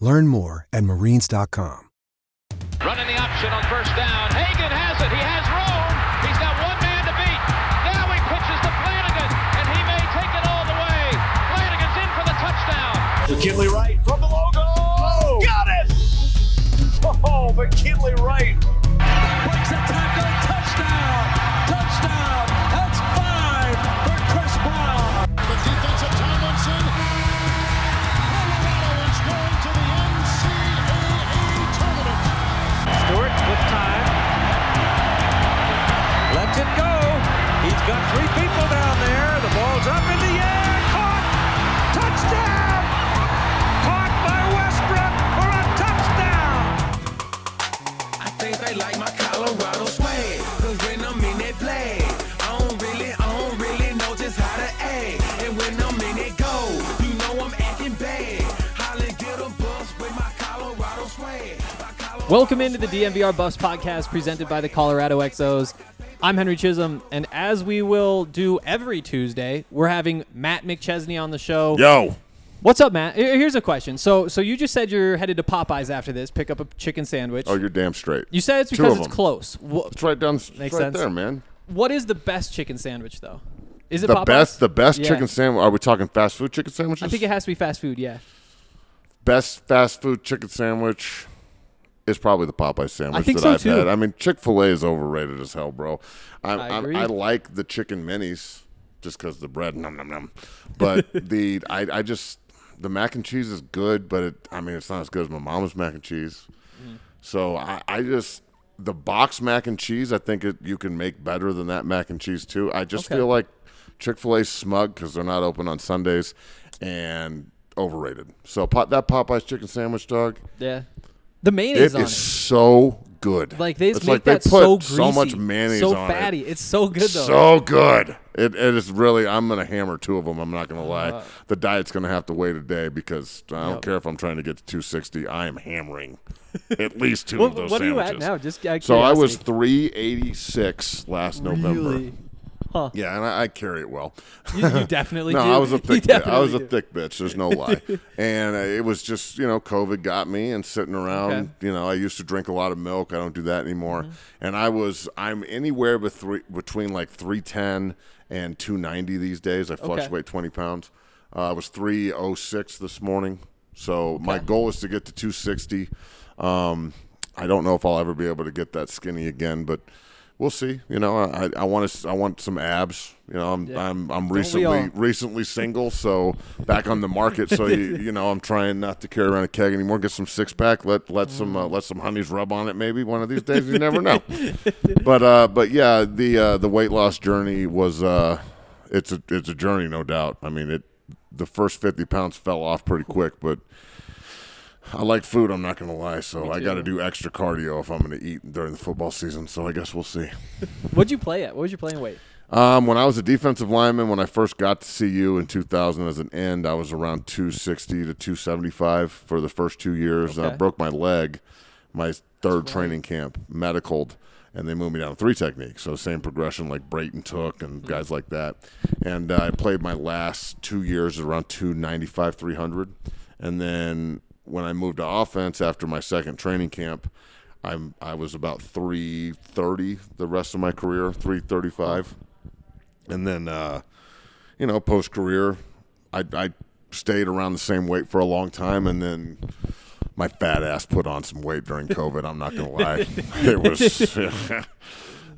Learn more at marines.com. Running the option on first down. Hagan has it. He has Rome. He's got one man to beat. Now he pitches to Flanagan, and he may take it all the way. Flanagan's in for the touchdown. McKinley Wright from the logo. Oh, got it! Oh, McKinley Wright. Breaks a tackle. Touchdown. Touchdown. That's 5 for Chris Brown. The defensive Tomlinson. Colorado is going to the NCAA tournament. Stewart with time. Lets it go. He's got 3 people down there. The ball's up in the air. Caught. Touchdown. Caught by Westbrook for a touchdown. I think they like my Colorado swag. Cause when I'm in that play, I don't really know just how to act. And when I'm in it go, you know I'm acting bad. Holly get a bus with my Colorado swag. Welcome into the DNVR Bus Podcast presented by the Colorado XOs. I'm Henry Chisholm, and as we will do every Tuesday, we're having Matt McChesney on the show. Yo! What's up, Matt? Here's a question. So you just said you're headed to Popeyes after this, pick up a chicken sandwich. Oh, you're damn straight. You said it's because it's close. It's right down there, man. What is the best chicken sandwich, though? Is it Popeyes? The best chicken sandwich? Are we talking fast food chicken sandwiches? I think it has to be fast food, yeah. Best fast food chicken sandwich is probably the Popeyes sandwich that I've had. I mean, Chick-fil-A is overrated as hell, bro. I like the chicken minis just because the bread, nom, nom, nom. But the mac and cheese is good, but it's not as good as my mom's mac and cheese. Mm. So the box mac and cheese, I think you can make better than that mac and cheese too. I just feel like Chick-fil-A's smug because they're not open on Sundays and overrated. So that Popeye's chicken sandwich, dog. Yeah. The mayonnaise on it is so good. Like they just make that so greasy. So much mayonnaise on it. So fatty. It's so good, though. So good. It is really, I'm going to hammer 2 of them. I'm not going to lie. The diet's going to have to wait a day because I don't care if I'm trying to get to 260. I am hammering at least 2 of those sandwiches. What are you at now? Just so I was 386 last November. Huh. Yeah, and I carry it well. You definitely do. No, I was a thick bitch. There's no lie. And it was just, COVID got me and sitting around. Okay. I used to drink a lot of milk. I don't do that anymore. Mm-hmm. And I'm anywhere between like 310 and 290 these days. I fluctuate 20 pounds. I was 306 this morning. So my goal is to get to 260. I don't know if I'll ever be able to get that skinny again, but we'll see. I want some abs. I'm recently single, so back on the market. So I'm trying not to carry around a keg anymore. Get some 6-pack. Let some honeys rub on it. Maybe one of these days. You never know. But yeah, the weight loss journey was it's a journey, no doubt. The first 50 pounds fell off pretty quick, but I like food, I'm not going to lie, so I got to do extra cardio if I'm going to eat during the football season, so I guess we'll see. What'd you play at? What was your playing weight? When I was a defensive lineman, when I first got to CU in 2000 as an end, I was around 260 to 275 for the first 2 years. Okay. I broke my leg my third training camp, medicaled, and they moved me down to 3 technique, so same progression like Brayton Took and guys like that. And I played my last 2 years around 295, 300, and then – when I moved to offense after my second training camp, I was about 330 the rest of my career, 335. And then, post-career, I stayed around the same weight for a long time. And then my fat ass put on some weight during COVID. I'm not gonna lie. It was,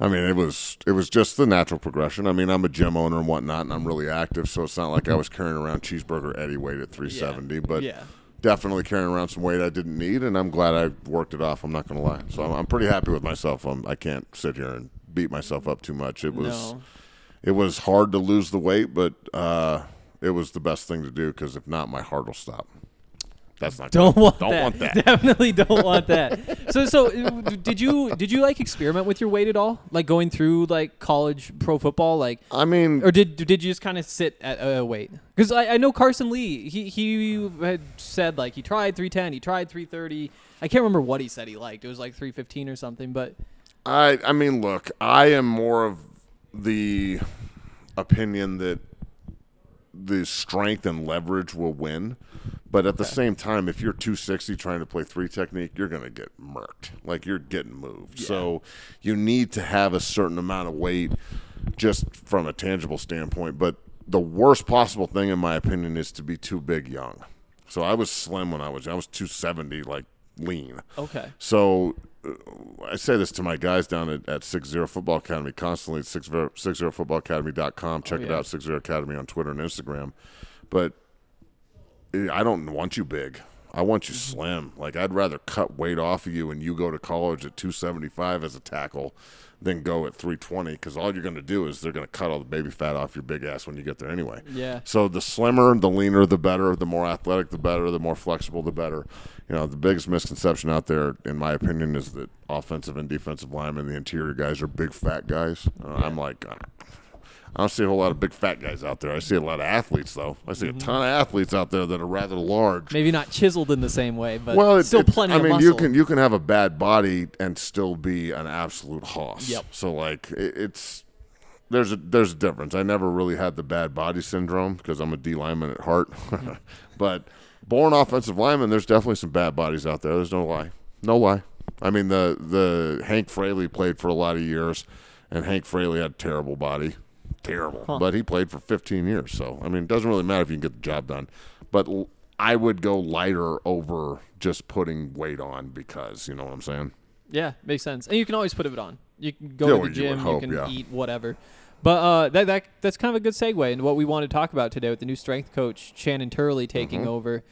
I mean, it was just the natural progression. I mean, I'm a gym owner and whatnot, and I'm really active, so it's not like I was carrying around Cheeseburger Eddie weight at 370, but definitely carrying around some weight I didn't need, and I'm glad I worked it off. I'm not gonna lie. So I'm pretty happy with myself. I can't sit here and beat myself up too much. It was hard to lose the weight, but it was the best thing to do because if not, my heart will stop. That's not don't good. Want don't that. Want that. Definitely don't want that. So did you like experiment with your weight at all? Like going through like college pro football, like I mean, or did you just kind of sit at a weight? Because I know Carson Lee, he had said like he tried 310, he tried 330. I can't remember what he said he liked. It was like 315 or something. But I mean, look, I am more of the opinion that the strength and leverage will win. But at the same time, if you're 260 trying to play three technique, you're going to get murked. Like, you're getting moved. Yeah. So you need to have a certain amount of weight just from a tangible standpoint. But the worst possible thing, in my opinion, is to be too big young. So I was slim when I was 270, like, lean. Okay. So I say this to my guys down at 6-0 Football Academy constantly, 60footballacademy.com. Check it out, 6-0 Academy on Twitter and Instagram. But I don't want you big. I want you slim. Like, I'd rather cut weight off of you and you go to college at 275 as a tackle than go at 320 because all you're going to do is they're going to cut all the baby fat off your big ass when you get there anyway. Yeah. So the slimmer, the leaner, the better, the more athletic, the better, the more flexible, the better. You know, the biggest misconception out there, in my opinion, is that offensive and defensive linemen, the interior guys, are big fat guys. I'm like, I don't see a whole lot of big fat guys out there. I see a lot of athletes, though. I see a ton of athletes out there that are rather large. Maybe not chiseled in the same way, but plenty of muscle. I mean, you can have a bad body and still be an absolute hoss. Yep. So, like, there's a difference. I never really had the bad body syndrome because I'm a D lineman at heart. But born offensive lineman, there's definitely some bad bodies out there. There's no lie. No lie. I mean, the Hank Fraley played for a lot of years, and Hank Fraley had a terrible body. Terrible, but he played for 15 years, so I mean, it doesn't really matter if you can get the job done. But I would go lighter over just putting weight on because you know what I'm saying. Yeah, makes sense. And you can always put it on. You can go to the gym, you can eat whatever. But that's kind of a good segue into what we want to talk about today with the new strength coach Shannon Turley taking over.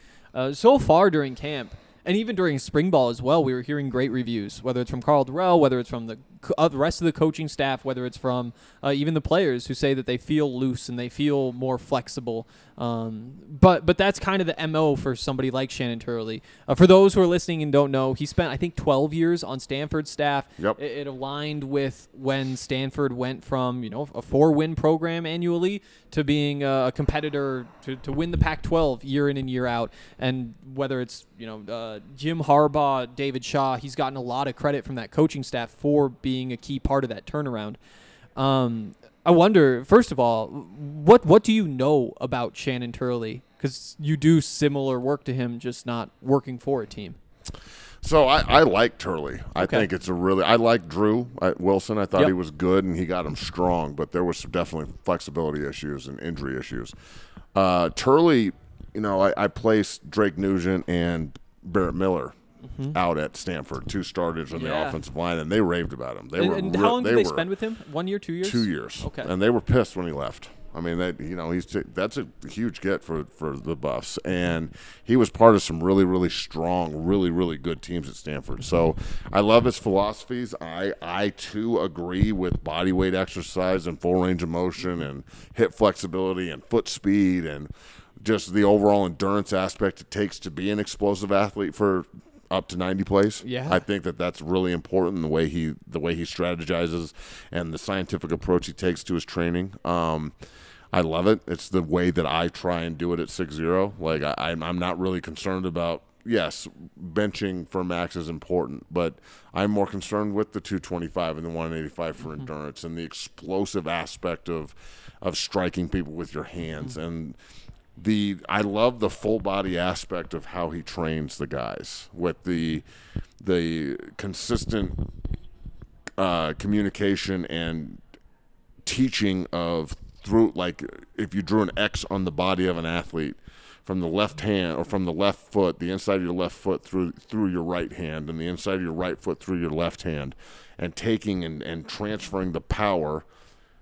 So far during camp and even during spring ball as well, we were hearing great reviews, whether it's from Karl Dorrell, whether it's from the rest of the coaching staff, whether it's from even the players who say that they feel loose and they feel more flexible. But that's kind of the MO for somebody like Shannon Turley. For those who are listening and don't know, he spent, I think, 12 years on Stanford's staff. Yep. It aligned with when Stanford went from, you know, a 4-win program annually to being a competitor to win the Pac-12 year in and year out. And whether it's, you know, Jim Harbaugh, David Shaw, he's gotten a lot of credit from that coaching staff for being a key part of that turnaround. I wonder, first of all, what do you know about Shannon Turley? Because you do similar work to him, just not working for a team. So I like Turley. I think it's I like Drew Wilson. I thought he was good and he got him strong, but there was some definitely flexibility issues and injury issues. Turley, you know, I placed Drake Nugent and Barrett Miller out at Stanford, two starters on the offensive line, and they raved about him. How long did they spend with him? 1 year, 2 years? 2 years. Okay. And they were pissed when he left. I mean, that's a huge get for the Buffs. And he was part of some really, really strong, really, really good teams at Stanford. So I love his philosophies. I too, agree with body weight exercise and full range of motion and hip flexibility and foot speed and just the overall endurance aspect it takes to be an explosive athlete for – up to 90 plays. Yeah. I think that's really important, the way he strategizes and the scientific approach he takes to his training. I love it. It's the way that I try and do it at 6-0. Like, I'm not really concerned about, yes, benching for max is important, but I'm more concerned with the 225 and the 185 for endurance and the explosive aspect of striking people with your hands and I love the full body aspect of how he trains the guys with the consistent communication and teaching of through, like, if you drew an X on the body of an athlete from the left hand or from the left foot, the inside of your left foot through your right hand, and the inside of your right foot through your left hand, and taking and transferring the power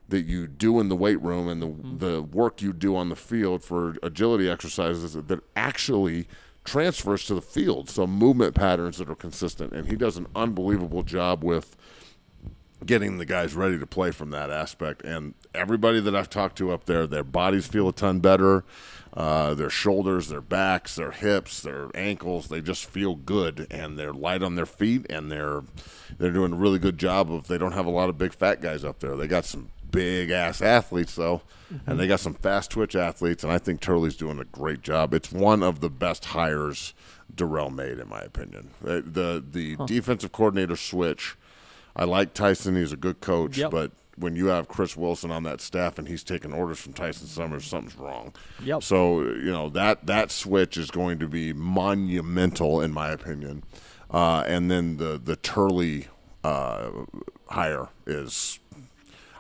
that you do in the weight room and the work you do on the field for agility exercises that actually transfers to the field. So movement patterns that are consistent. And he does an unbelievable job with getting the guys ready to play from that aspect. And everybody that I've talked to up there, their bodies feel a ton better. Their shoulders, their backs, their hips, their ankles, they just feel good, and they're light on their feet, and they're doing a really good job of, they don't have a lot of big fat guys up there. They got some big-ass athletes, though, and they got some fast-twitch athletes, and I think Turley's doing a great job. It's one of the best hires Dorrell made, in my opinion. The defensive coordinator switch, I like Tyson. He's a good coach, but when you have Chris Wilson on that staff and he's taking orders from Tyson Summers, something's wrong. So, you know, that switch is going to be monumental, in my opinion. And then the Turley hire is,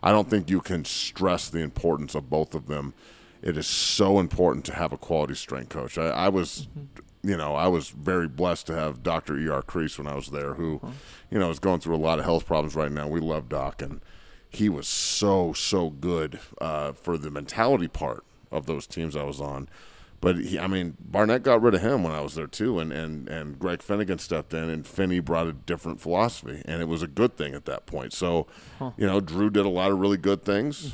I don't think you can stress the importance of both of them. It is so important to have a quality strength coach. I was you know, I was very blessed to have Dr. E.R. Kreese when I was there, who, you know, is going through a lot of health problems right now. We love Doc, and he was so good for the mentality part of those teams I was on. But, I mean, Barnett got rid of him when I was there too, and Greg Finnegan stepped in, and Finney brought a different philosophy, and it was a good thing at that point. So, you know, Drew did a lot of really good things,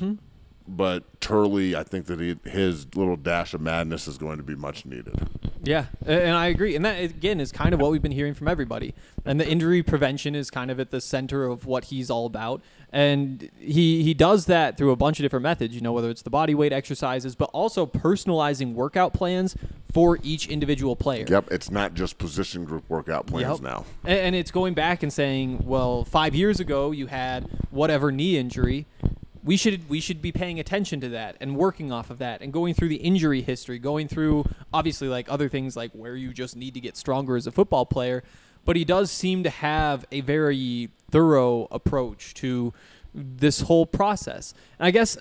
but Turley, I think that his little dash of madness is going to be much needed. Yeah, and I agree. And that, again, is kind of what we've been hearing from everybody. And the injury prevention is kind of at the center of what he's all about. And he does that through a bunch of different methods, you know, whether it's the body weight exercises, but also personalizing workout plans for each individual player. Yep, it's not just position group workout plans now. And it's going back and saying, well, 5 years ago you had whatever knee injury. We should be paying attention to that and working off of that and going through the injury history, going through obviously like other things like where you just need to get stronger as a football player. But he does seem to have a very thorough approach to this whole process. And I guess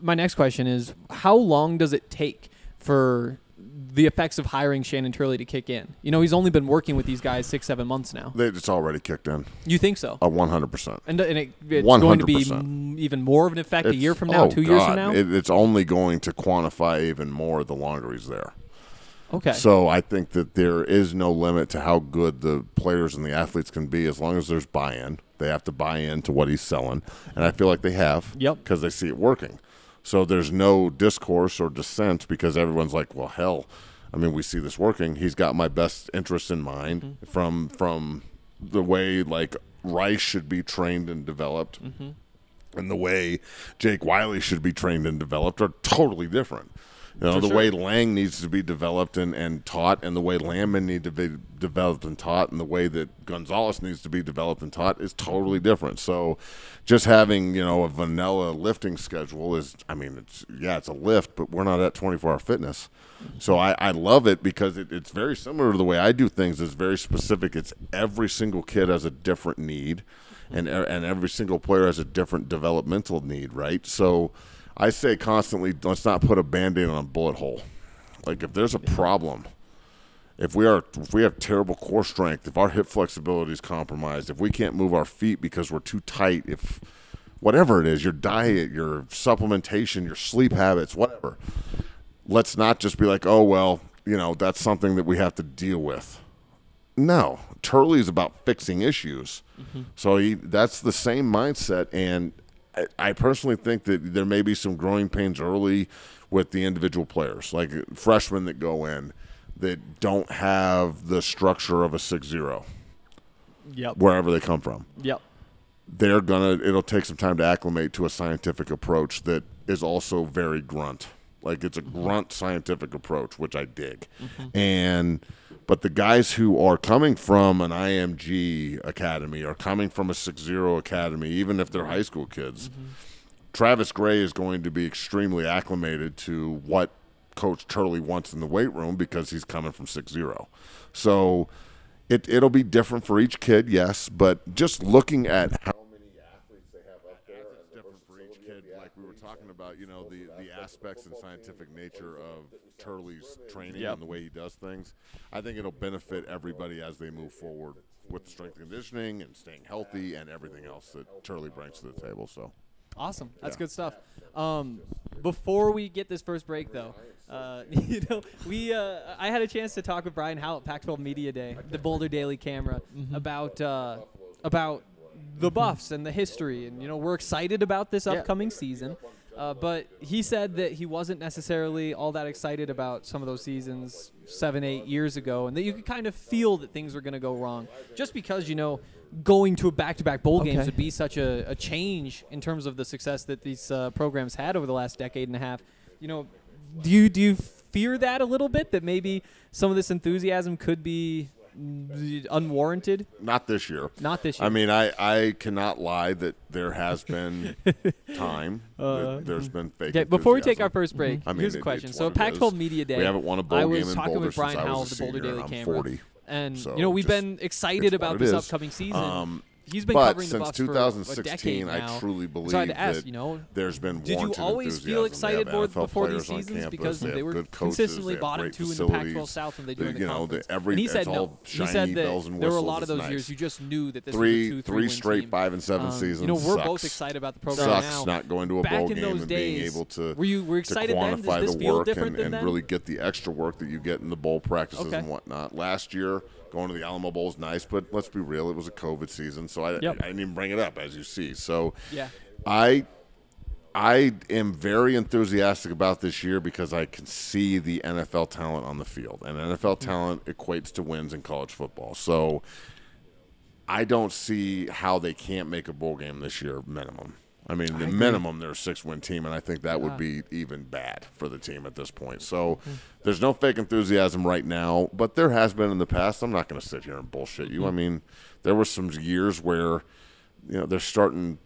my next question is, how long does it take for the effects of hiring Shannon Turley to kick in? You know, he's only been working with these guys 6-7 months now. It's already kicked in. You think so? 100%. And it's 100%. Going to be even more of an effect a year from now, 2 years from now? It's only going to quantify even more the longer he's there. Okay. So I think that there is no limit to how good the players and the athletes can be as long as there's buy-in. They have to buy in to what he's selling, and I feel like they have because they see it working. So there's no discourse or dissent because everyone's like, well, hell, I mean, we see this working. He's got my best interest in mind from the way, like, Rice should be trained and developed and the way Jake Wiley should be trained and developed are totally different. You know, the way Lang needs to be developed and taught, and the way Landman needs to be developed and taught, and the way that Gonzalez needs to be developed and taught is totally different. So just having, you know, a vanilla lifting schedule is, I mean, it's a lift, but we're not at 24-hour fitness. So I love it because it's very similar to the way I do things. It's very specific. It's every single kid has a different need, and every single player has a different developmental need, right? So I say constantly, let's not put a Band-Aid on a bullet hole. Like, if there's a problem, if we have terrible core strength, if our hip flexibility is compromised, if we can't move our feet because we're too tight, if whatever it is, your diet, your supplementation, your sleep habits, whatever, let's not just be like, oh, well, you know, that's something that we have to deal with. No, Turley is about fixing issues. So that's the same mindset, and I personally think that there may be some growing pains early with the individual players, like freshmen that go in that don't have the structure of a 6-0 wherever they come from. They're going to – it'll take some time to acclimate to a scientific approach that is also very grunt. Like, it's a grunt scientific approach, which I dig. But the guys who are coming from an IMG academy or coming from a 6-0 academy, even if they're high school kids, Travis Gray is going to be extremely acclimated to what Coach Turley wants in the weight room because he's coming from 6-0. So it'll be different for each kid, yes, but just looking at how many athletes they have up there, it's different for each kid, like we were talking talking about, you know, the aspects and scientific nature of Turley's training and the way he does things, I think it'll benefit everybody as they move forward with strength and conditioning and staying healthy and everything else that Turley brings to the table. So awesome. That's good stuff. Before we get this first break, though, I had a chance to talk with Brian Howell at Pac-12 Media Day, the Boulder Daily Camera, about the Buffs and the history. And, you know, we're excited about this upcoming season. But he said that he wasn't necessarily all that excited about some of those seasons 7-8 years ago, and that you could kind of feel that things were going to go wrong just because, you know, going to a back-to-back bowl games would be such a change in terms of the success that these programs had over the last decade and a half. You know, do you fear that a little bit, that maybe some of this enthusiasm could be unwarranted? Not this year. I mean, I cannot lie that there has been time. There's been fake enthusiasm. Before we take our first break, here's a question. So, Pac-12 Media Day, we haven't won a bowl game in Boulder since I was talking with Brian Howell of the Boulder Daily Camera. I'm 40. And, so, you know, we've been excited about this upcoming season. He's been covering the Buffs for a decade now. But since 2016, I truly believe that there's been warranted enthusiasm. Did you always feel excited before these seasons because they were consistently bottom two in the Pac-12 South and they do in the conference? And he said no. He said that there were a lot of those years you just knew that this was a 2-3 win team. Three straight 5-7 seasons. You know, we're both excited about the program now. Sucks not going to a bowl game and being able to quantify the work and really get the extra work that you get in the bowl practices and whatnot. Last year, going to the Alamo Bowl is nice, but let's be real, it was a COVID season, so I didn't even bring it up, as you see. So I am very enthusiastic about this year because I can see the NFL talent on the field, and NFL talent equates to wins in college football. So I don't see how they can't make a bowl game this year minimum. I mean, the minimum, they're a 6-win team, and I think that would be even bad for the team at this point. So there's no fake enthusiasm right now, but there has been in the past. I'm not going to sit here and bullshit you. I mean, there were some years where, you know, they're starting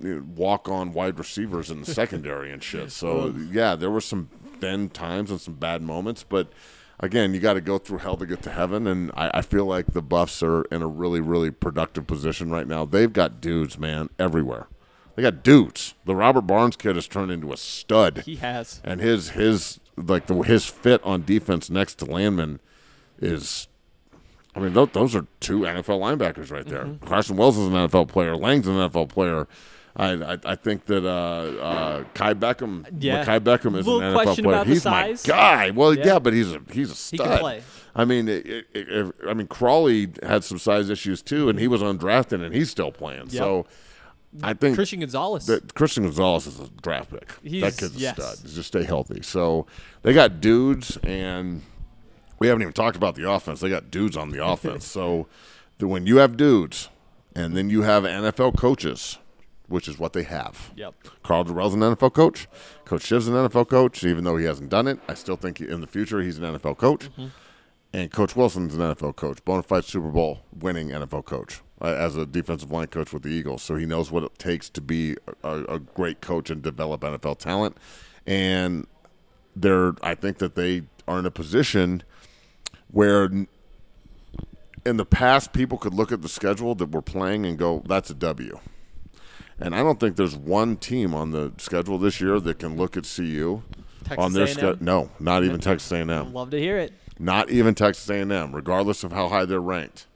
walk-on wide receivers in the secondary and shit. So, yeah, there were some bad times and some bad moments, but again, you got to go through hell to get to heaven, and I feel like the Buffs are in a really, really productive position right now. They've got dudes, man, everywhere. They got dudes. The Robert Barnes kid has turned into a stud. He has. And his fit on defense next to Landman is, I mean, those are two NFL linebackers right there. Mm-hmm. Carson Wells is an NFL player. Lang's an NFL player. I think that Kai Beckham, Kai Beckham is an NFL player. About he's the size. My guy. Well, but he's a stud. He can play. I mean, Crawley had some size issues too, and he was undrafted, and he's still playing. Yep. So I think Christian Gonzalez is a draft pick. That kid's a stud. He's just stay healthy. So they got dudes, and we haven't even talked about the offense. They got dudes on the offense. So when you have dudes and then you have NFL coaches, which is what they have. Yep. Karl Dorrell's an NFL coach. Coach Shiv's an NFL coach. Even though he hasn't done it, I still think in the future he's an NFL coach. Mm-hmm. And Coach Wilson's an NFL coach, bona fide Super Bowl winning NFL coach, as a defensive line coach with the Eagles. So he knows what it takes to be a great coach and develop NFL talent. And I think that they are in a position where in the past people could look at the schedule that we're playing and go, that's a W. And I don't think there's one team on the schedule this year that can look at CU. Texas on their schedule. No, not even Texas A&M. I'd love to hear it. Not even Texas A&M, regardless of how high they're ranked.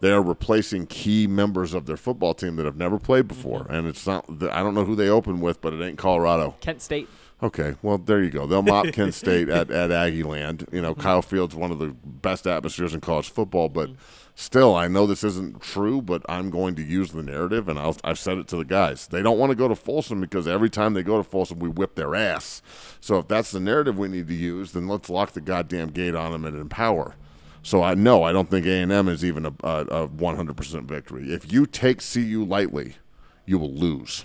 They are replacing key members of their football team that have never played before. Mm-hmm. And it's not – I don't know who they open with, but it ain't Colorado. Kent State. Okay, well, there you go. They'll mop Kent State at Aggieland. You know, Kyle Field's one of the best atmospheres in college football. But still, I know this isn't true, but I'm going to use the narrative, and I've said it to the guys. They don't want to go to Folsom because every time they go to Folsom, we whip their ass. So if that's the narrative we need to use, then let's lock the goddamn gate on them and empower. So I don't think A&M is even a 100% victory. If you take CU lightly, you will lose.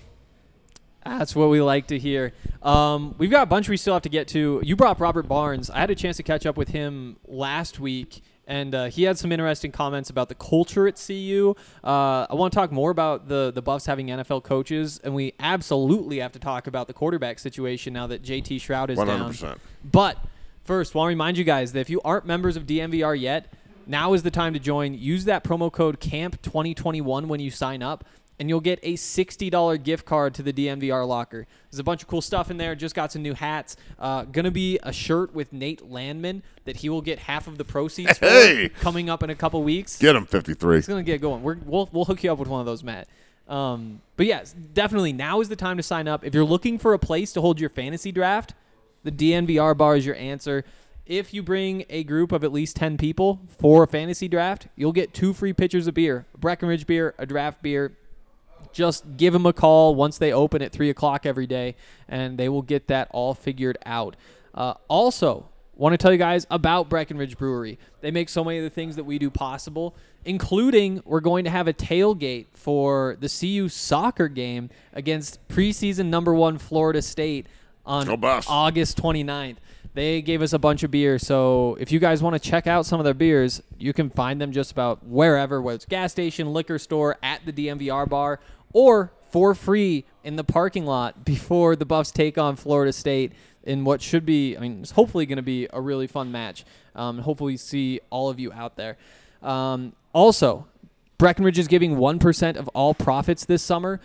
That's what we like to hear. We've got a bunch we still have to get to. You brought up Robert Barnes. I had a chance to catch up with him last week, and he had some interesting comments about the culture at CU. I want to talk more about the Buffs having NFL coaches, and we absolutely have to talk about the quarterback situation now that JT Shroud is 100%. Down. But first, I want to remind you guys that if you aren't members of DNVR yet, now is the time to join. Use that promo code CAMP2021 when you sign up, and you'll get a $60 gift card to the DNVR locker. There's a bunch of cool stuff in there. Just got some new hats. Going to be a shirt with Nate Landman that he will get half of the proceeds for coming up in a couple weeks. Get him 53. He's going to get going. We'll hook you up with one of those, Matt. But, yes, definitely now is the time to sign up. If you're looking for a place to hold your fantasy draft, the DNVR bar is your answer. If you bring a group of at least 10 people for a fantasy draft, you'll get 2 free pitchers of beer, a Breckenridge beer, a draft beer. Just give them a call once they open at 3 o'clock every day, and they will get that all figured out. Also, want to tell you guys about Breckenridge Brewery. They make so many of the things that we do possible, including we're going to have a tailgate for the CU soccer game against preseason #1 Florida State on August 29th. They gave us a bunch of beer, so if you guys want to check out some of their beers, you can find them just about wherever, whether it's gas station, liquor store, at the DMVR bar, or for free in the parking lot before the Buffs take on Florida State in what should be, I mean, it's hopefully going to be a really fun match. Hopefully see all of you out there. Also, Breckenridge is giving 1% of all profits this summer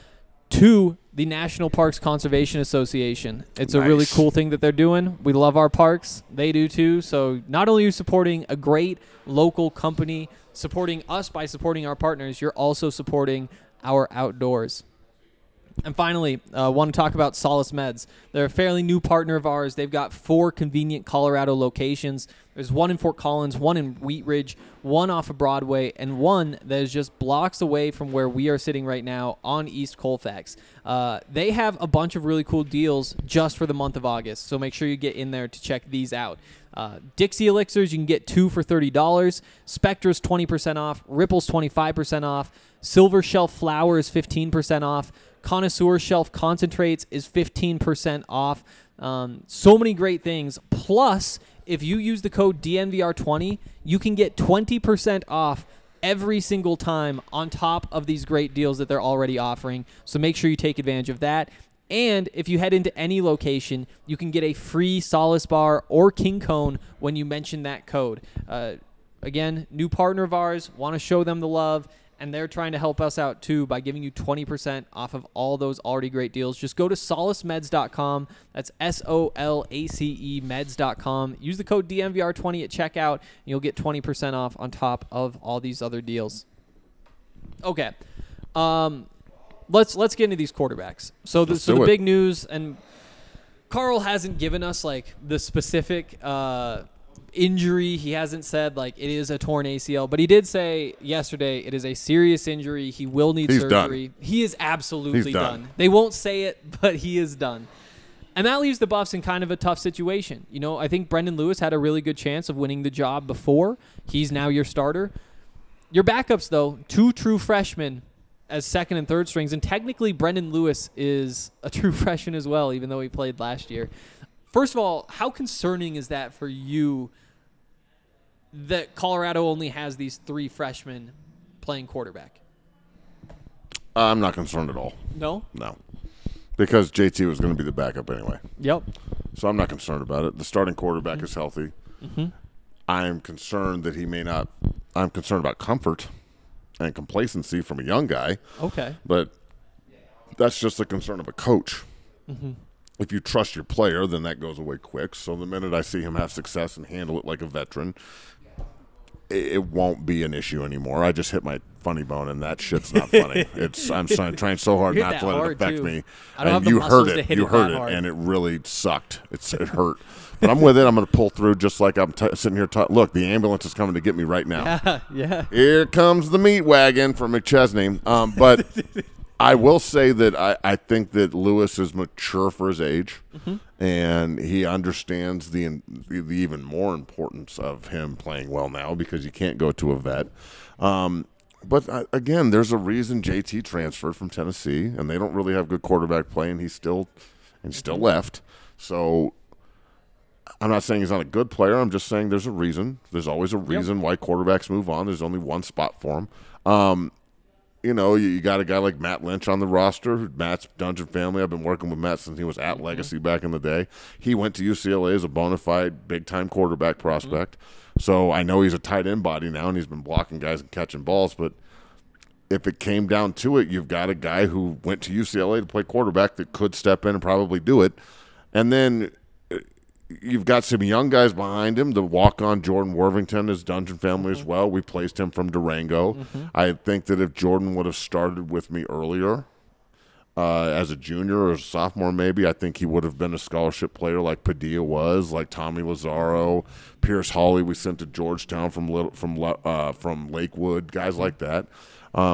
to the National Parks Conservation Association. It's a really cool thing that they're doing. We love our parks. They do too. So not only are you supporting a great local company, supporting us by supporting our partners, you're also supporting our outdoors. And finally, want to talk about Solace Meds. They're a fairly new partner of ours. They've got 4 convenient Colorado locations. There's one in Fort Collins, one in Wheat Ridge, one off of Broadway, and one that is just blocks away from where we are sitting right now on East Colfax. They have a bunch of really cool deals just for the month of August, so make sure you get in there to check these out. Dixie Elixirs, you can get 2 for $30. Spectra's 20% off. Ripple's 25% off. Silver Shelf Flour is 15% off. Connoisseur Shelf Concentrates is 15% off. So many great things. Plus, if you use the code DNVR20, you can get 20% off every single time on top of these great deals that they're already offering. So make sure you take advantage of that. And if you head into any location, you can get a free Solace Bar or King Cone when you mention that code. Again, new partner of ours. Want to show them the love. And they're trying to help us out, too, by giving you 20% off of all those already great deals. Just go to solacemeds.com. That's SOLACE meds.com. Use the code DNVR20 at checkout, and you'll get 20% off on top of all these other deals. Okay. Let's get into these quarterbacks. So the big news, and Karl hasn't given us, like, the specific injury. He hasn't said, like, it is a torn ACL, but he did say yesterday it is a serious injury. He will need surgery. Done. He is absolutely done. They won't say it, but he is done. And that leaves the Buffs in kind of a tough situation. You know, I think Brendan Lewis had a really good chance of winning the job before. He's now your starter. Your backups, though, 2 true freshmen as second and third strings, and technically Brendan Lewis is a true freshman as well, even though he played last year. First of all, how concerning is that for you that Colorado only has these 3 freshmen playing quarterback? I'm not concerned at all. No? No. Because JT was going to be the backup anyway. Yep. So I'm not concerned about it. The starting quarterback is healthy. I'm concerned that he may not – I'm concerned about comfort and complacency from a young guy. Okay. But that's just the concern of a coach. Mm-hmm. If you trust your player, then that goes away quick. So the minute I see him have success and handle it like a veteran, it won't be an issue anymore. I just hit my funny bone, and that shit's not funny. I'm trying so hard not to let it affect me. And you heard it. You heard it, and it really sucked. It hurt. But I'm with it. I'm going to pull through just like I'm sitting here. Look, the ambulance is coming to get me right now. Yeah. Here comes the meat wagon from McChesney. But – I will say that I think that Lewis is mature for his age, and he understands the even more importance of him playing well now because you can't go to a vet. But again, there's a reason JT transferred from Tennessee, and they don't really have good quarterback play, and he's still left. So I'm not saying he's not a good player. I'm just saying there's a reason. There's always a reason why quarterbacks move on. There's only one spot for him. You know, you got a guy like Matt Lynch on the roster. Matt's Dungeon Family. I've been working with Matt since he was at Legacy back in the day. He went to UCLA as a bona fide big-time quarterback prospect. So I know he's a tight end body now, and he's been blocking guys and catching balls. But if it came down to it, you've got a guy who went to UCLA to play quarterback that could step in and probably do it. And then you've got some young guys behind him. The walk-on Jordan Worthington is Dungeon family as well. We placed him from Durango. Mm-hmm. I think that if Jordan would have started with me earlier as a junior or a sophomore maybe, I think he would have been a scholarship player like Padilla was, like Tommy Lazaro, Pierce Hawley we sent to Georgetown from Lakewood, guys like that.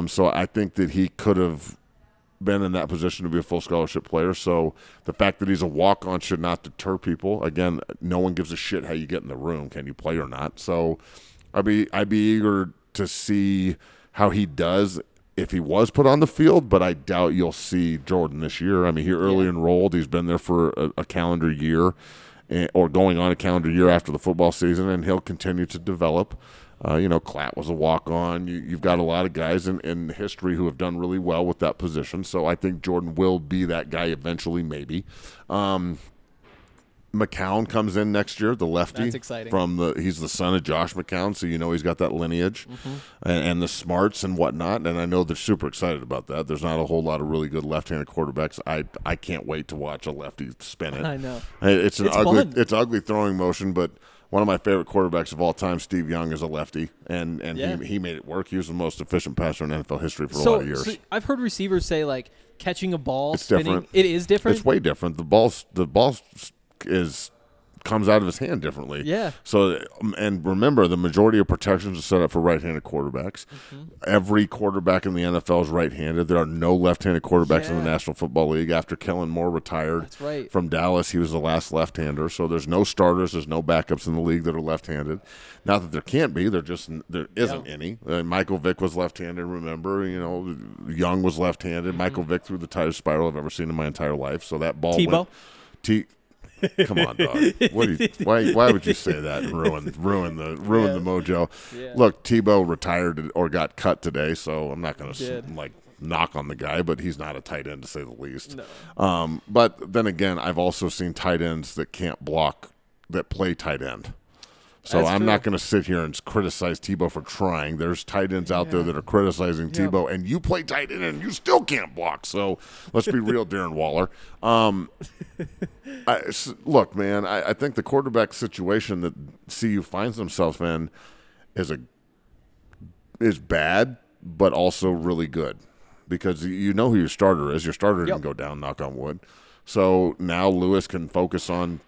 So I think that he could have been in that position to be a full scholarship player. So the fact that he's a walk-on should not deter people. Again, no one gives a shit how you get in the room. Can you play or not? So I'd be eager to see how he does if he was put on the field, but I doubt you'll see Jordan this year. I mean, he early enrolled. He's been there for a calendar year or going on a calendar year after the football season, and he'll continue to develop. Klatt was a walk-on. You've got a lot of guys in history who have done really well with that position. So I think Jordan will be that guy eventually, maybe. McCown comes in next year, the lefty. That's exciting. He's the son of Josh McCown, so you know he's got that lineage and the smarts and whatnot. And I know they're super excited about that. There's not a whole lot of really good left-handed quarterbacks. I can't wait to watch a lefty spin it. I know. It's an ugly throwing motion, but one of my favorite quarterbacks of all time, Steve Young, is a lefty, and he made it work. He was the most efficient passer in NFL history for a lot of years. So I've heard receivers say, like, catching a ball, it's spinning. Different. It is different? It's way different. The ball comes out of his hand differently. Yeah. So, and remember, the majority of protections are set up for right-handed quarterbacks. Mm-hmm. Every quarterback in the NFL is right-handed. There are no left-handed quarterbacks in the National Football League. After Kellen Moore retired from Dallas, he was the last left-hander. So there's no starters, there's no backups in the league that are left-handed. Not that there can't be, there isn't any. Michael Vick was left-handed. Remember, Young was left-handed. Mm-hmm. Michael Vick threw the tightest spiral I've ever seen in my entire life. So that ball went. Tebow. Come on, dog. Why would you say that and ruin the mojo? Yeah. Look, Tebow retired or got cut today, so I'm not going to knock on the guy, but he's not a tight end to say the least. No. But then again, I've also seen tight ends that can't block that play tight end. So that's I'm not going to sit here and criticize Tebow for trying. There's tight ends out there that are criticizing Tebow, and you play tight end and you still can't block. So let's be real, Darren Waller. Look, man, I think the quarterback situation that CU finds themselves in is bad, but also really good because you know who your starter is. Your starter didn't go down, knock on wood. So now Lewis can focus on,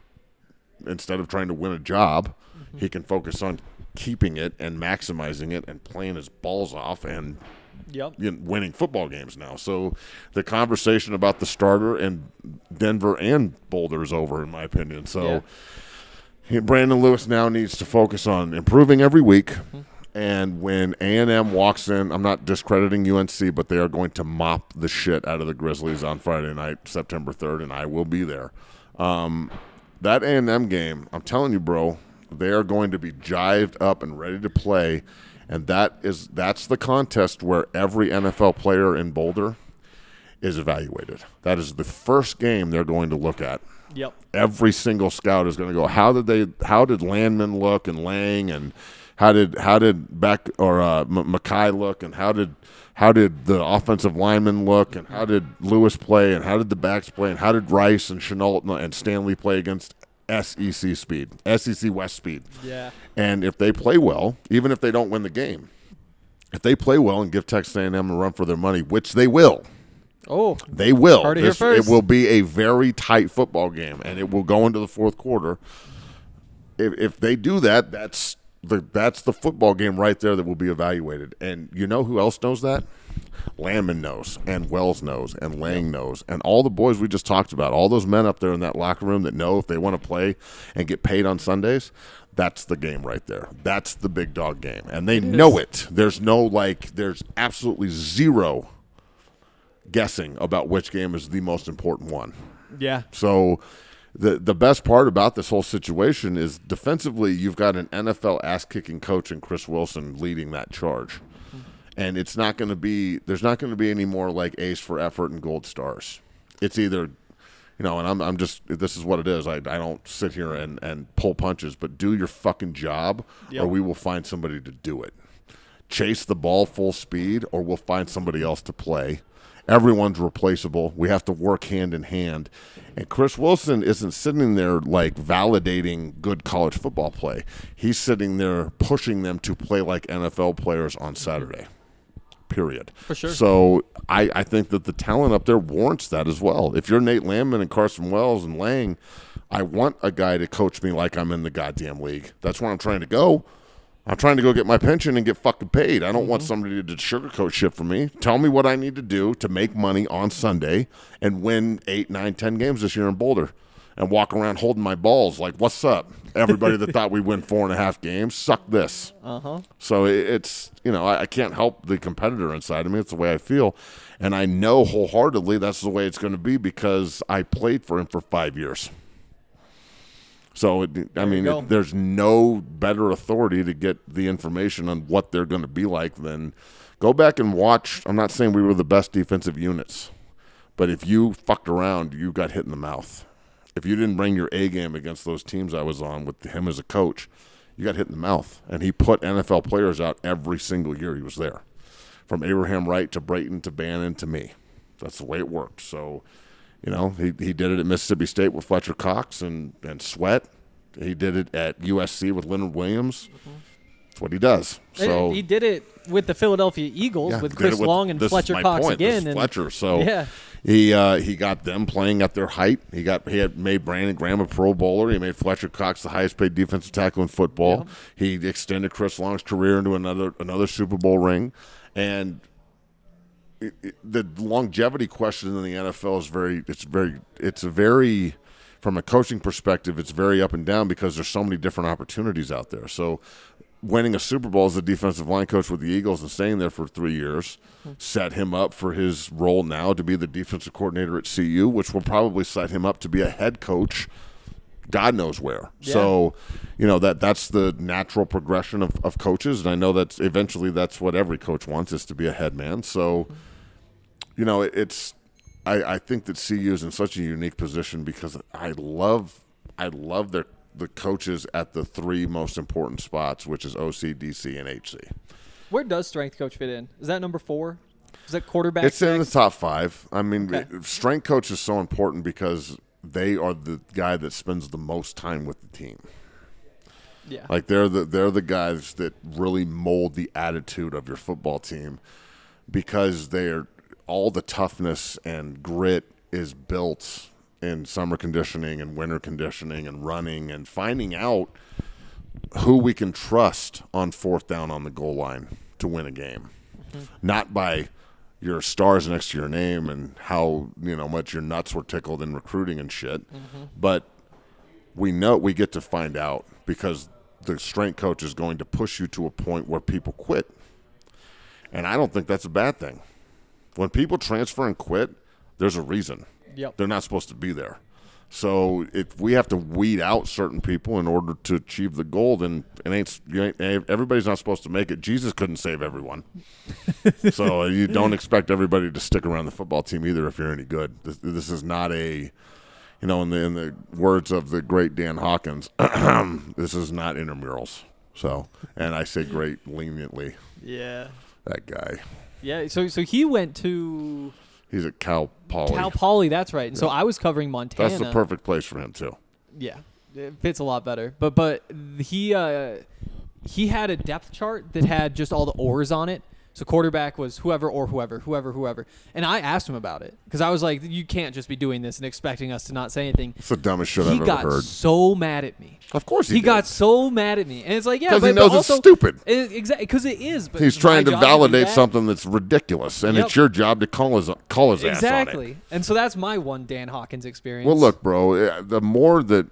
instead of trying to win a job, he can focus on keeping it and maximizing it and playing his balls off and winning football games now. So the conversation about the starter in Denver and Boulder is over, in my opinion. So Brandon Lewis now needs to focus on improving every week. Mm-hmm. And when A&M walks in, I'm not discrediting UNC, but they are going to mop the shit out of the Grizzlies on Friday night, September 3rd, and I will be there. That A&M game, I'm telling you, bro, they are going to be jived up and ready to play, and that's the contest where every NFL player in Boulder is evaluated. That is the first game they're going to look at. Yep. Every single scout is going to go, how did Landman look and Lang, and how did Beck or Mackay look, and how did the offensive lineman look, and how did Lewis play, and how did the backs play, and how did Rice and Chenault and Stanley play against SEC speed, SEC West speed. Yeah. And if they play well, even if they don't win the game, if they play well and give Texas A&M a run for their money, which they will. Oh, they will. Heard it here first. It will be a very tight football game, and it will go into the fourth quarter. If they do that, that's the football game right there that will be evaluated. And you know who else knows that? Landman knows, and Wells knows, and Lang knows, and all the boys we just talked about, all those men up there in that locker room that know if they want to play and get paid on Sundays, that's the game right there. That's the big dog game, and they know it. There's no there's absolutely zero guessing about which game is the most important one. Yeah. So the best part about this whole situation is defensively you've got an NFL ass-kicking coach in Chris Wilson leading that charge. And it's not going to be – there's not going to be any more like ace for effort and gold stars. It's either – and I'm just – this is what it is. I don't sit here and pull punches, but do your fucking job or we will find somebody to do it. chase the ball full speed, or we'll find somebody else to play. Everyone's replaceable. We have to work hand in hand. And Chris Wilson isn't sitting there like validating good college football play. He's sitting there pushing them to play like NFL players on Saturday. Period. For sure. So I think that the talent up there warrants that as well. If you're Nate Landman and Carson Wells and Lang, I want a guy to coach me like I'm in the goddamn league. That's where I'm trying to go. I'm trying to go get my pension and get fucking paid. I don't want somebody to sugarcoat shit for me. Tell me what I need to do to make money on Sunday and win 8, 9, 10 games this year in Boulder and walk around holding my balls like, what's up? Everybody that thought we'd win 4.5 games, suck this. So it's, you know, I can't help the competitor inside of me. It's the way I feel. And I know wholeheartedly that's the way it's going to be because I played for him for 5 years. So, there's no better authority to get the information on what they're going to be like than go back and watch. I'm not saying we were the best defensive units, but if you fucked around, you got hit in the mouth. If you didn't bring your A game against those teams I was on with him as a coach, you got hit in the mouth. And he put NFL players out every single year he was there, from Abraham Wright to Brayton to Bannon to me. That's the way it worked. So, you know, he did it at Mississippi State with Fletcher Cox and Sweat. He did it at USC with Leonard Williams. That's what he does. So he did it with the Philadelphia Eagles with Chris Long and Fletcher Cox again. He got them playing at their height. He had made Brandon Graham a Pro Bowler. He made Fletcher Cox the highest paid defensive tackle in football. Yeah. He extended Chris Long's career into another Super Bowl ring, and. The longevity question in the NFL is very, from a coaching perspective, it's very up and down because there's so many different opportunities out there. So winning a Super Bowl as a defensive line coach with the Eagles and staying there for 3 years set him up for his role now to be the defensive coordinator at CU, which will probably set him up to be a head coach God knows where. Yeah. So, you know, that's the natural progression of coaches. And I know that eventually that's what every coach wants, is to be a head man. So, you know, I think that CU is in such a unique position because I love the coaches at the three most important spots, which is OC, DC, and HC. Where does strength coach fit in? Is that number 4? Is that quarterback? It's next? In the top 5. I mean, strength coach is so important because they are the guy that spends the most time with the team. Yeah, like they're the guys that really mold the attitude of your football team because they're all the toughness and grit is built in summer conditioning and winter conditioning and running and finding out who we can trust on 4th down on the goal line to win a game, not by your stars next to your name and how, you know, much your nuts were tickled in recruiting and shit. But we get to find out because the strength coach is going to push you to a point where people quit. And I don't think that's a bad thing. When people transfer and quit, there's a reason. Yep. They're not supposed to be there. So if we have to weed out certain people in order to achieve the goal, then everybody's not supposed to make it. Jesus couldn't save everyone. So you don't expect everybody to stick around the football team either if you're any good. This is not a, you know, in the words of the great Dan Hawkins, this is not intramurals. So, and I say great leniently. Yeah. That guy. Yeah, so he went to... He's at Cal Poly. Cal Poly, that's right. And so I was covering Montana. That's the perfect place for him too. Yeah, it fits a lot better. But he had a depth chart that had just all the ors on it. So quarterback was whoever or whoever. And I asked him about it because I was like, you can't just be doing this and expecting us to not say anything. It's the dumbest shit I've ever heard. He got so mad at me. Of course he did. He got so mad at me. And it's like, yeah, because he knows it's stupid. Exactly, because it is. But he's trying to validate something that's ridiculous, and it's your job to call his ass on it. Exactly. And so that's my one Dan Hawkins experience. Well, look, bro, the more that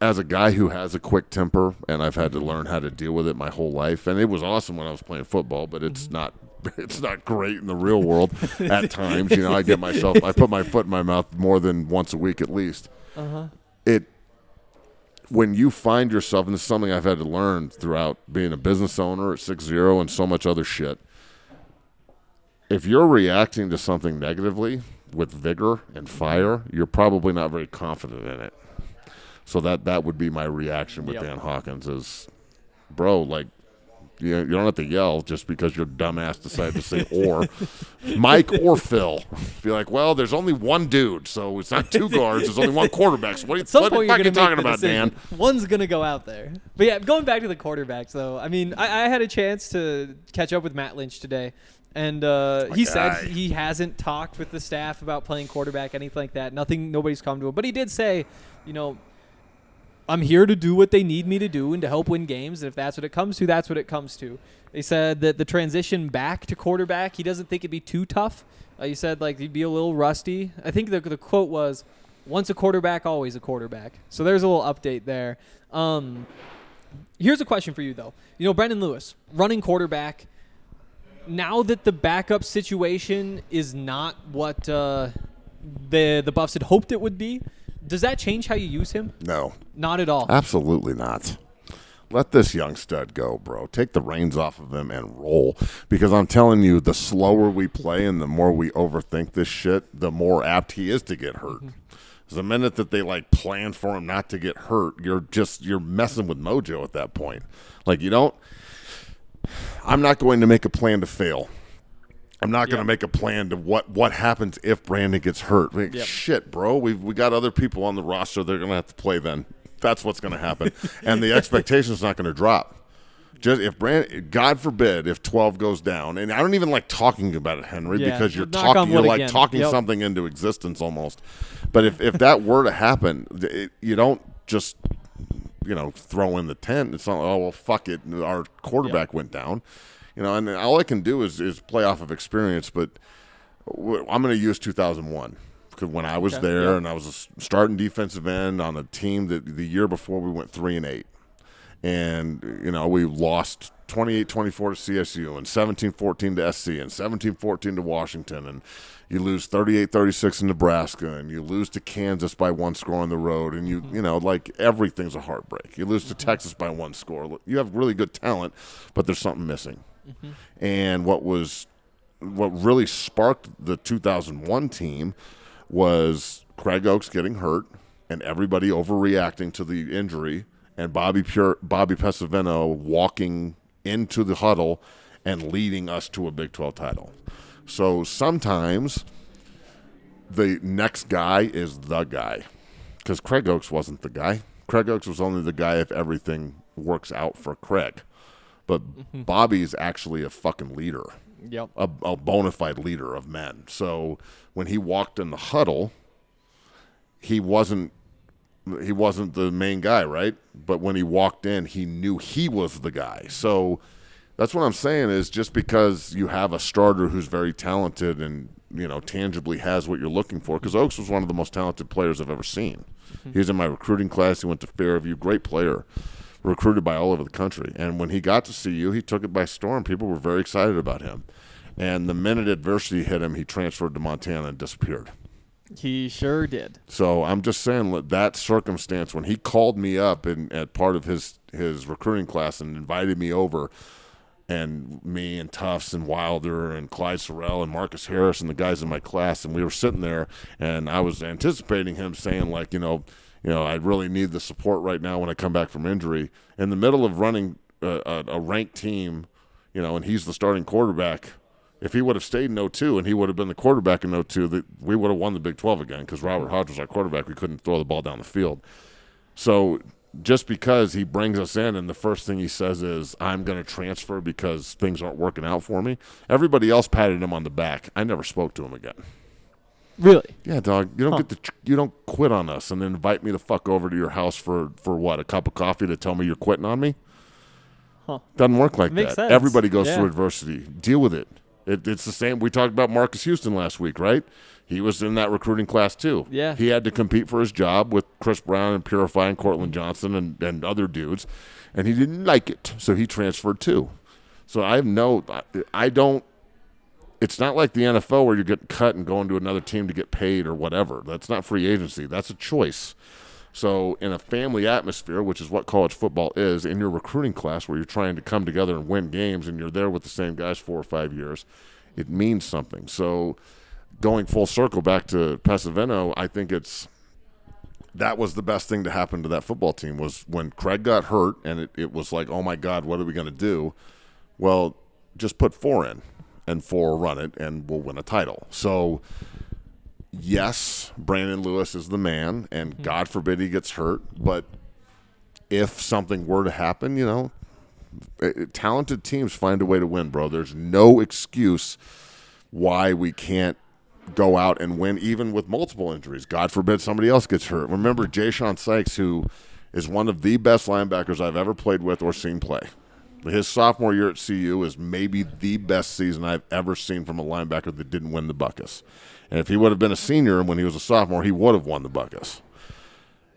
as a guy who has a quick temper, and I've had to learn how to deal with it my whole life, and it was awesome when I was playing football, but it's not great in the real world at times. You know, I put my foot in my mouth more than once a week at least. When you find yourself, and this is something I've had to learn throughout being a business owner at 6-0 and so much other shit, if you're reacting to something negatively with vigor and fire, you're probably not very confident in it. So that would be my reaction with Dan Hawkins is, bro, like, You don't have to yell just because your dumbass decided to say or. Mike or Phil. Be like, well, there's only one dude, so it's not two guards. There's only one quarterback. So what are you talking about, Dan? One's going to go out there. But, yeah, going back to the quarterbacks, though, I mean, I had a chance to catch up with Matt Lynch today. And he said he hasn't talked with the staff about playing quarterback, anything like that. Nobody's come to him. But he did say, you know, I'm here to do what they need me to do and to help win games. And if that's what it comes to, that's what it comes to. They said that the transition back to quarterback, he doesn't think it'd be too tough. He said, like, he'd be a little rusty. I think the quote was, once a quarterback, always a quarterback. So there's a little update there. Here's a question for you, though. You know, Brendan Lewis, running quarterback. Now that the backup situation is not what the Buffs had hoped it would be, does that change how you use him? No. Not at all. Absolutely not. Let this young stud go, bro. Take the reins off of him and roll. Because I'm telling you, the slower we play and the more we overthink this shit, the more apt he is to get hurt. Because the minute that they, like, plan for him not to get hurt, you're messing with mojo at that point. Like, I'm not going to make a plan to fail. I'm not going to make a plan to what happens if Brandon gets hurt. Like, shit, bro. We got other people on the roster. They're going to have to play then. That's what's going to happen. And the expectation's not going to drop. Just if Brandon, God forbid, if 12 goes down, and I don't even like talking about it, Henry, because you're talking something into existence almost. But if that were to happen, you don't just throw in the tent. It's not like, oh, well, fuck it. Our quarterback went down. And all I can do is play off of experience, but I'm going to use 2001 because when I was there and I was starting defensive end on a team that the year before we went 3-8, and we lost 28-24 to CSU and 17-14 to SC and 17-14 to Washington, and you lose 38-36 in Nebraska, and you lose to Kansas by one score on the road, and you everything's a heartbreak. You lose to Texas by one score. You have really good talent, but there's something missing. Mm-hmm. And what really sparked the 2001 team was Craig Oakes getting hurt and everybody overreacting to the injury and Bobby Pesavento walking into the huddle and leading us to a Big 12 title. So sometimes the next guy is the guy because Craig Oakes wasn't the guy. Craig Oakes was only the guy if everything works out for Craig. But Bobby's actually a fucking leader, a bona fide leader of men. So when he walked in the huddle, he wasn't the main guy, right? But when he walked in, he knew he was the guy. So that's what I'm saying is just because you have a starter who's very talented and tangibly has what you're looking for, because Oakes was one of the most talented players I've ever seen. Mm-hmm. He was in my recruiting class. He went to Fairview, great player. Recruited by all over the country. And when he got to CU, he took it by storm. People were very excited about him. And the minute adversity hit him, he transferred to Montana and disappeared. He sure did. So I'm just saying that circumstance, when he called me up at part of his recruiting class and invited me over, and me and Tufts and Wilder and Clyde Sorrell and Marcus Harris and the guys in my class, and we were sitting there, and I was anticipating him saying, like, I really need the support right now when I come back from injury. In the middle of running a ranked team, and he's the starting quarterback, if he would have stayed in 0-2 and he would have been the quarterback in 0-2, we would have won the Big 12 again because Robert Hodge was our quarterback. We couldn't throw the ball down the field. So just because he brings us in and the first thing he says is, I'm going to transfer because things aren't working out for me, everybody else patted him on the back. I never spoke to him again. Really? Yeah, dog. You don't you don't quit on us and then invite me the fuck over to your house for what, a cup of coffee to tell me you're quitting on me? Huh. Doesn't work like that. Sense. Everybody goes through adversity. Deal with it. It's the same. We talked about Marcus Houston last week, right? He was in that recruiting class too. Yeah. He had to compete for his job with Chris Brown and Purify and Cortland Johnson and other dudes, and he didn't like it, so he transferred too. So it's not like the NFL where you're getting cut and going to another team to get paid or whatever. That's not free agency. That's a choice. So in a family atmosphere, which is what college football is, in your recruiting class where you're trying to come together and win games and you're there with the same guys 4 or 5 years, it means something. So going full circle back to Pesavento, I think that was the best thing to happen to that football team was when Craig got hurt and it was like, oh, my God, what are we going to do? Well, just put four in and four run it and we'll win a title. So yes, Brendan Lewis is the man, and God forbid he gets hurt. But if something were to happen, you know, talented teams find a way to win, bro. There's no excuse why we can't go out and win, even with multiple injuries. God forbid somebody else gets hurt. Remember Jayshon Sykes, who is one of the best linebackers I've ever played with or seen play. His sophomore year at CU is maybe the best season I've ever seen from a linebacker that didn't win the Buckus. And if he would have been a senior when he was a sophomore, he would have won the Buckus.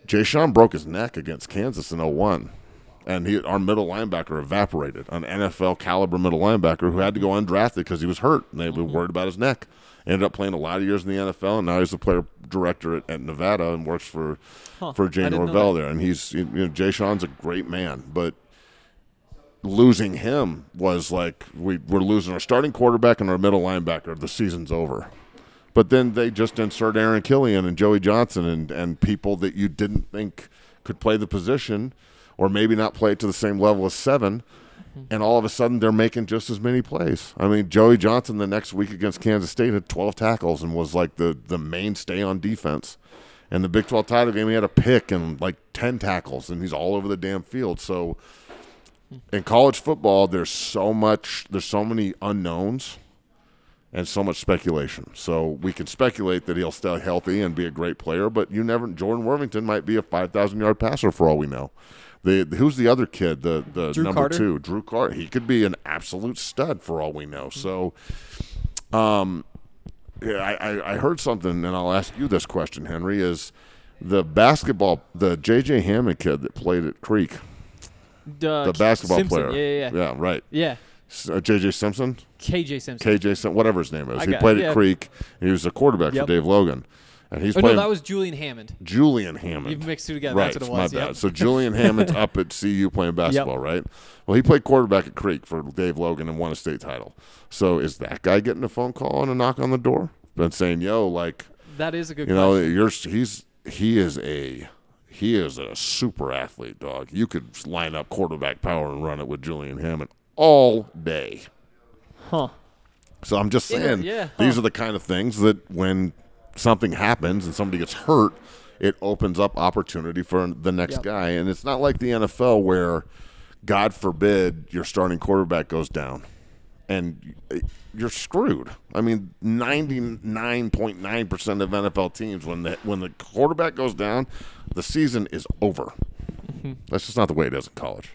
Jayshon broke his neck against Kansas in 01, and our middle linebacker evaporated, an NFL-caliber middle linebacker who had to go undrafted because he was hurt, and they were worried about his neck. Ended up playing a lot of years in the NFL, and now he's the player director at Nevada and works for Jane Norvell there. And he's, you know, Jayshon's a great man, but losing him was like we're losing our starting quarterback and our middle linebacker. The season's over. But then they just insert Aaron Killian and Joey Johnson and people that you didn't think could play the position or maybe not play it to the same level as seven, and all of a sudden they're making just as many plays. I mean, Joey Johnson the next week against Kansas State had 12 tackles and was like the mainstay on defense. And the Big 12 title game, he had a pick and like 10 tackles, and he's all over the damn field. So in college football, there's so many unknowns and so much speculation. So we can speculate that he'll stay healthy and be a great player, but you never. Jordan Worthington might be a 5,000-yard passer for all we know. Who's the other kid? The number Carter? Two, Drew Carter. He could be an absolute stud for all we know. So, I heard something, and I'll ask you this question, Henry: is the basketball the J.J. Hammond kid that played at Creek? The basketball Simpson player. Yeah, right. Yeah. KJ Simpson, whatever his name is. He played at Creek. He was a quarterback for Dave Logan. And he's playing. No, that was Julian Hammond. Julian Hammond. You've mixed two together. Right, that's what it was. My bad. So Julian Hammond's up at CU playing basketball, right? Well, he played quarterback at Creek for Dave Logan and won a state title. So is that guy getting a phone call and a knock on the door? Been saying, yo, like. That is a good question. You know, he is a super athlete, dog. You could line up quarterback power and run it with Julian Hammond all day. Huh. So I'm just saying, these are the kind of things that when something happens and somebody gets hurt, it opens up opportunity for the next guy. And it's not like the NFL where, God forbid, your starting quarterback goes down and you're screwed. I mean, 99.9% of NFL teams, when the quarterback goes down, the season is over. That's just not the way it is in college.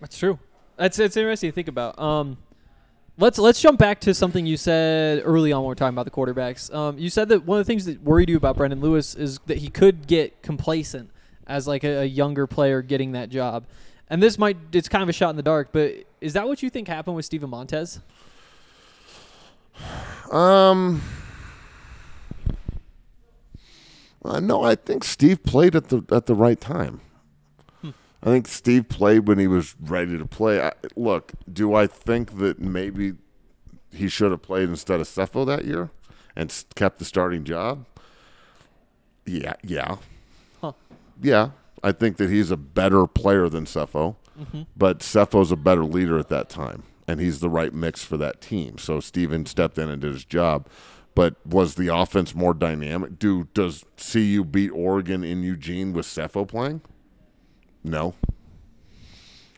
That's true. That's interesting to think about. Let's jump back to something you said early on when we were talking about the quarterbacks. You said that one of the things that worried you about Brendan Lewis is that he could get complacent as like a younger player getting that job. And it's kind of a shot in the dark, but is that what you think happened with Steven Montez? No, I think Steve played at the right time. I think Steve played when he was ready to play. Look, do I think that maybe he should have played instead of Cepho that year and kept the starting job? Yeah. Huh. Yeah, I think that he's a better player than Cepho, but Cepho's a better leader at that time, and he's the right mix for that team. So Steven stepped in and did his job. But was the offense more dynamic? Does CU beat Oregon in Eugene with Cepho playing? No.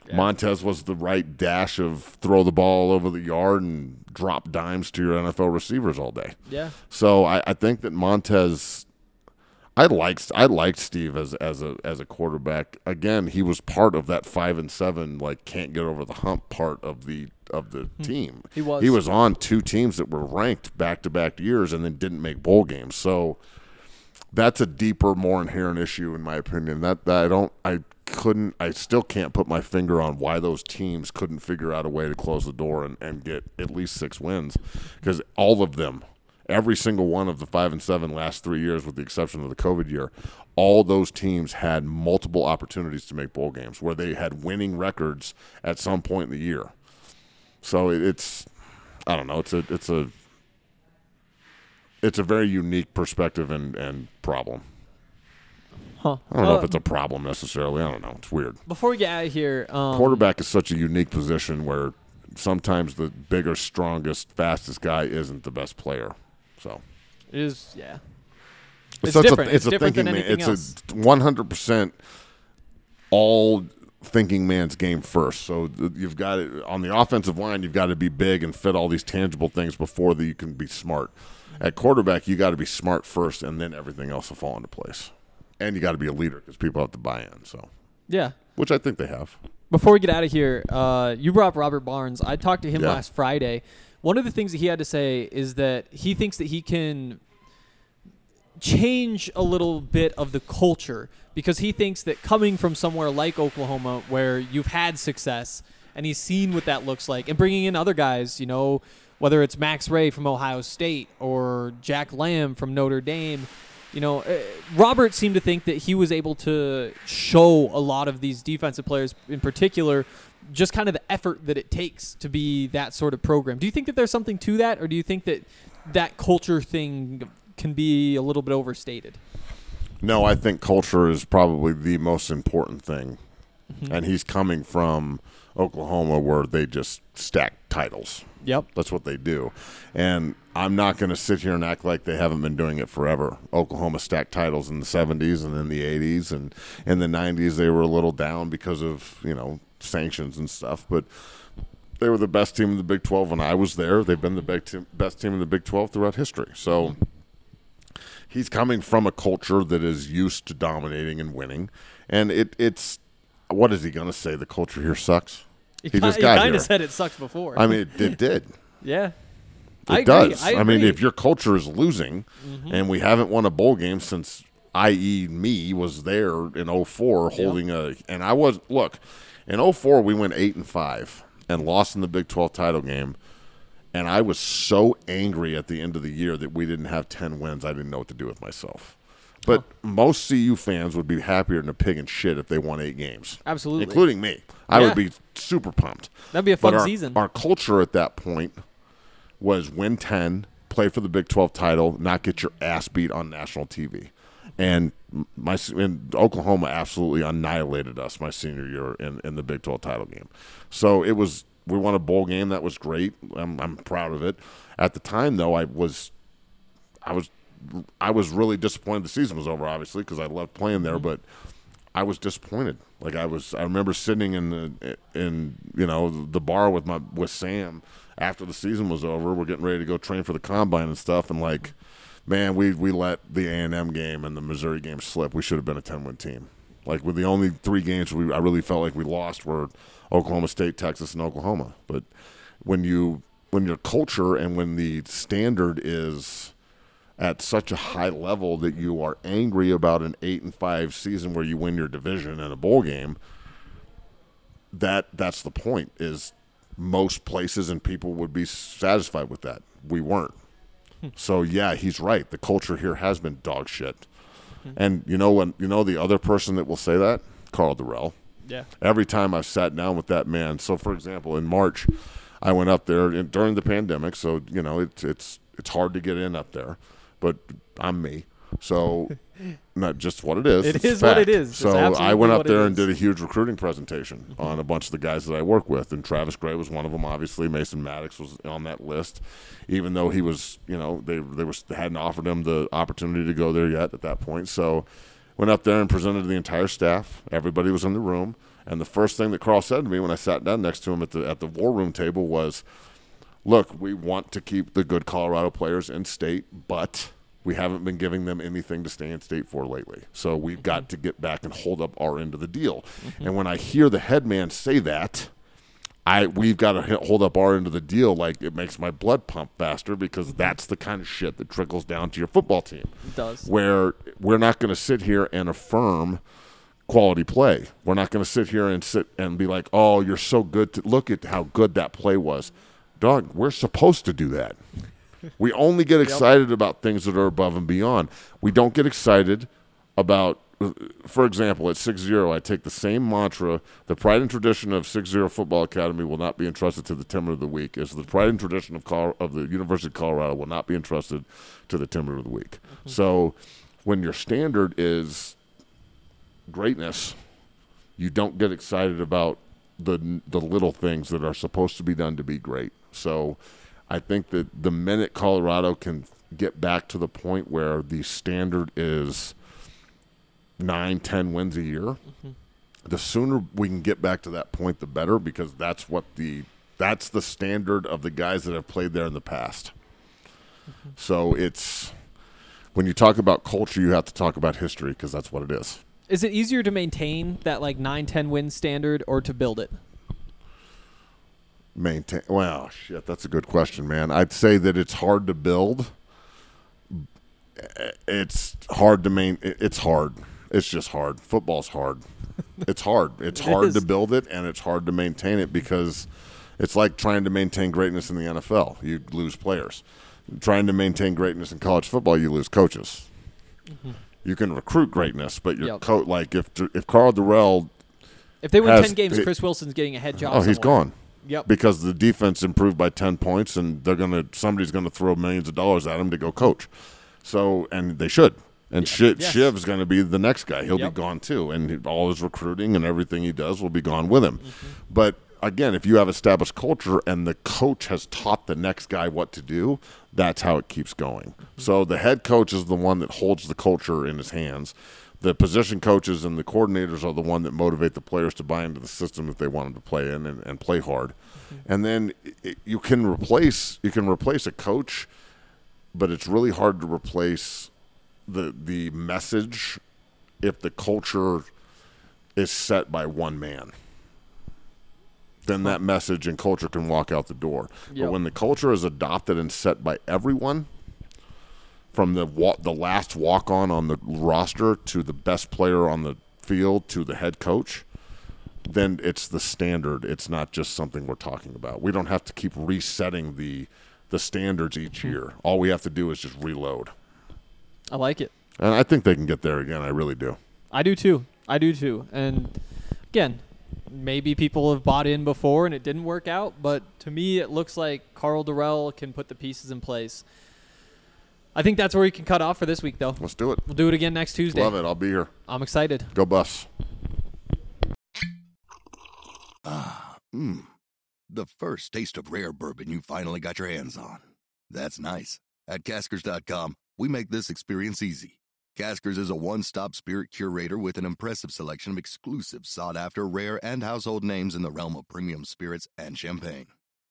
Yeah. Montez was the right dash of throw the ball all over the yard and drop dimes to your NFL receivers all day. Yeah. So I think that Montez, I liked Steve as a quarterback. Again, he was part of that 5-7 like can't get over the hump part of the team. He was on two teams that were ranked back-to-back years and then didn't make bowl games. So that's a deeper, more inherent issue in my opinion. I still can't put my finger on why those teams couldn't figure out a way to close the door and get at least 6 wins, because all of them, every single one of the 5-7 last 3 years with the exception of the COVID year, all those teams had multiple opportunities to make bowl games where they had winning records at some point in the year. So it's I don't know, it's a very unique perspective and problem. Huh. I don't know if it's a problem necessarily. I don't know. It's weird. Before we get out of here. Quarterback is such a unique position where sometimes the bigger, strongest, fastest guy isn't the best player. So it is, yeah. It's different. It's different than anything else. It's a 100% all thinking man's game first. So you've got it on the offensive line. You've got to be big and fit all these tangible things before that you can be smart. At quarterback, you got to be smart first, and then everything else will fall into place. And you got to be a leader because people have to buy in. So yeah, which I think they have. Before we get out of here, you brought up Robert Barnes. I talked to him last Friday. One of the things that he had to say is that he thinks that he can change a little bit of the culture because he thinks that coming from somewhere like Oklahoma where you've had success and he's seen what that looks like and bringing in other guys, you know, whether it's Max Ray from Ohio State or Jack Lamb from Notre Dame, you know, Robert seemed to think that he was able to show a lot of these defensive players in particular just kind of the effort that it takes to be that sort of program. Do you think that there's something to that, or do you think that that culture thing can be a little bit overstated? No, I think culture is probably the most important thing. Mm-hmm. And he's coming from Oklahoma where they just stack titles. Yep. That's what they do. And I'm not going to sit here and act like they haven't been doing it forever. Oklahoma stacked titles in the 70s and in the 80s. And in the 90s, they were a little down because of, you know, sanctions and stuff. But they were the best team in the Big 12 when I was there. They've been the best team in the Big 12 throughout history. So he's coming from a culture that is used to dominating and winning. And it's – what is he going to say? The culture here sucks? He kind of said it sucks before. I mean, it did. Yeah. It does. I mean, if your culture is losing and we haven't won a bowl game since, i.e. me, was there in 04 holding a – and I was – look, in 04 we went 8-5 and lost in the Big 12 title game. And I was so angry at the end of the year that we didn't have 10 wins. I didn't know what to do with myself. But most CU fans would be happier than a pig in shit if they won 8 games. Absolutely. Including me. I would be super pumped. That'd be a fun season. Our culture at that point was win 10, play for the Big 12 title, not get your ass beat on national TV. And Oklahoma absolutely annihilated us my senior year in the Big 12 title game. So it was... We won a bowl game. That was great. I'm proud of it. At the time, though, I was really disappointed. The season was over, obviously, because I loved playing there. But I was disappointed. Like I remember sitting in the bar with Sam after the season was over. We're getting ready to go train for the combine and stuff. And like, man, we let the A&M game and the Missouri game slip. We should have been a 10-win team. Like with the only 3 games I really felt like we lost were Oklahoma State, Texas, and Oklahoma. But when your culture and when the standard is at such a high level that you are angry about an 8-5 season where you win your division and a bowl game, that's the point. Is most places and people would be satisfied with that. We weren't. So yeah, he's right. The culture here has been dog shit. And the other person that will say that? Karl Dorrell. Yeah. Every time I've sat down with that man. So, for example, in March, I went up there during the pandemic. So, you know, it's hard to get in up there. But I'm me. So, not just what it is. It is fact. What it is. So, I went up there and did a huge recruiting presentation on a bunch of the guys that I work with. And Travis Gray was one of them, obviously. Mason Maddox was on that list. Even though he was, you know, they hadn't offered him the opportunity to go there yet at that point. So, went up there and presented to the entire staff. Everybody was in the room. And the first thing that Karl said to me when I sat down next to him at the war room table was, look, we want to keep the good Colorado players in state, but we haven't been giving them anything to stay in state for lately. So we've got to get back and hold up our end of the deal. Mm-hmm. And when I hear the head man say that, we've got to hold up our end of the deal, like it makes my blood pump faster because that's the kind of shit that trickles down to your football team. It does. Where we're not going to sit here and affirm quality play. We're not going to sit here and be like, oh, you're so good. Look at how good that play was. Dog, we're supposed to do that. We only get excited about things that are above and beyond. We don't get excited about, for example, at 6-0, I take the same mantra. The pride and tradition of 6-0 Football Academy will not be entrusted to the timber of the week. As the pride and tradition of the University of Colorado will not be entrusted to the timber of the week. Mm-hmm. So when your standard is greatness, you don't get excited about the little things that are supposed to be done to be great. So I think that the minute Colorado can get back to the point where the standard is 9-10 wins a year, mm-hmm. the sooner we can get back to that point, the better, because that's the standard of the guys that have played there in the past. Mm-hmm. So it's when you talk about culture, you have to talk about history, because that's what it is. Is it easier to maintain that, like, 9-10 win standard, or to build it? Maintain. Wow, shit, that's a good question, man. I'd say that it's hard to build. It's hard to maintain. It's hard. It's just hard. Football's hard. It's hard. It's hard to build it, and it's hard to maintain it, because it's like trying to maintain greatness in the NFL. You lose players. Trying to maintain greatness in college football, you lose coaches. Mm-hmm. You can recruit greatness, but your coach, like if Karl Dorrell, if they win 10 games, Chris Wilson's getting a head job. Oh, he's gone. Yep. Because the defense improved by 10 points, and somebody's gonna throw millions of dollars at him to go coach. So, and they should. And Shiv's gonna be the next guy. He'll be gone too, and all his recruiting and everything he does will be gone with him. Mm-hmm. But again, if you have established culture and the coach has taught the next guy what to do, that's how it keeps going. Mm-hmm. So the head coach is the one that holds the culture in his hands. The position coaches and the coordinators are the one that motivate the players to buy into the system that they want them to play in and play hard. Mm-hmm. And then you can replace a coach, but it's really hard to replace the message if the culture is set by one man. Then that message and culture can walk out the door. Yep. But when the culture is adopted and set by everyone, from the last walk-on on the roster to the best player on the field to the head coach, then it's the standard. It's not just something we're talking about. We don't have to keep resetting the standards each year. All we have to do is just reload. I like it. And I think they can get there again. I really do. I do too. And again, maybe people have bought in before and it didn't work out, but to me it looks like Karl Dorrell can put the pieces in place. I think that's where we can cut off for this week, though. Let's do it. We'll do it again next Tuesday. Love it. I'll be here. I'm excited. Go Buffs. The first taste of rare bourbon you finally got your hands on. That's nice. At Caskers.com, we make this experience easy. Caskers is a one-stop spirit curator with an impressive selection of exclusive, sought-after, rare, and household names in the realm of premium spirits and champagne.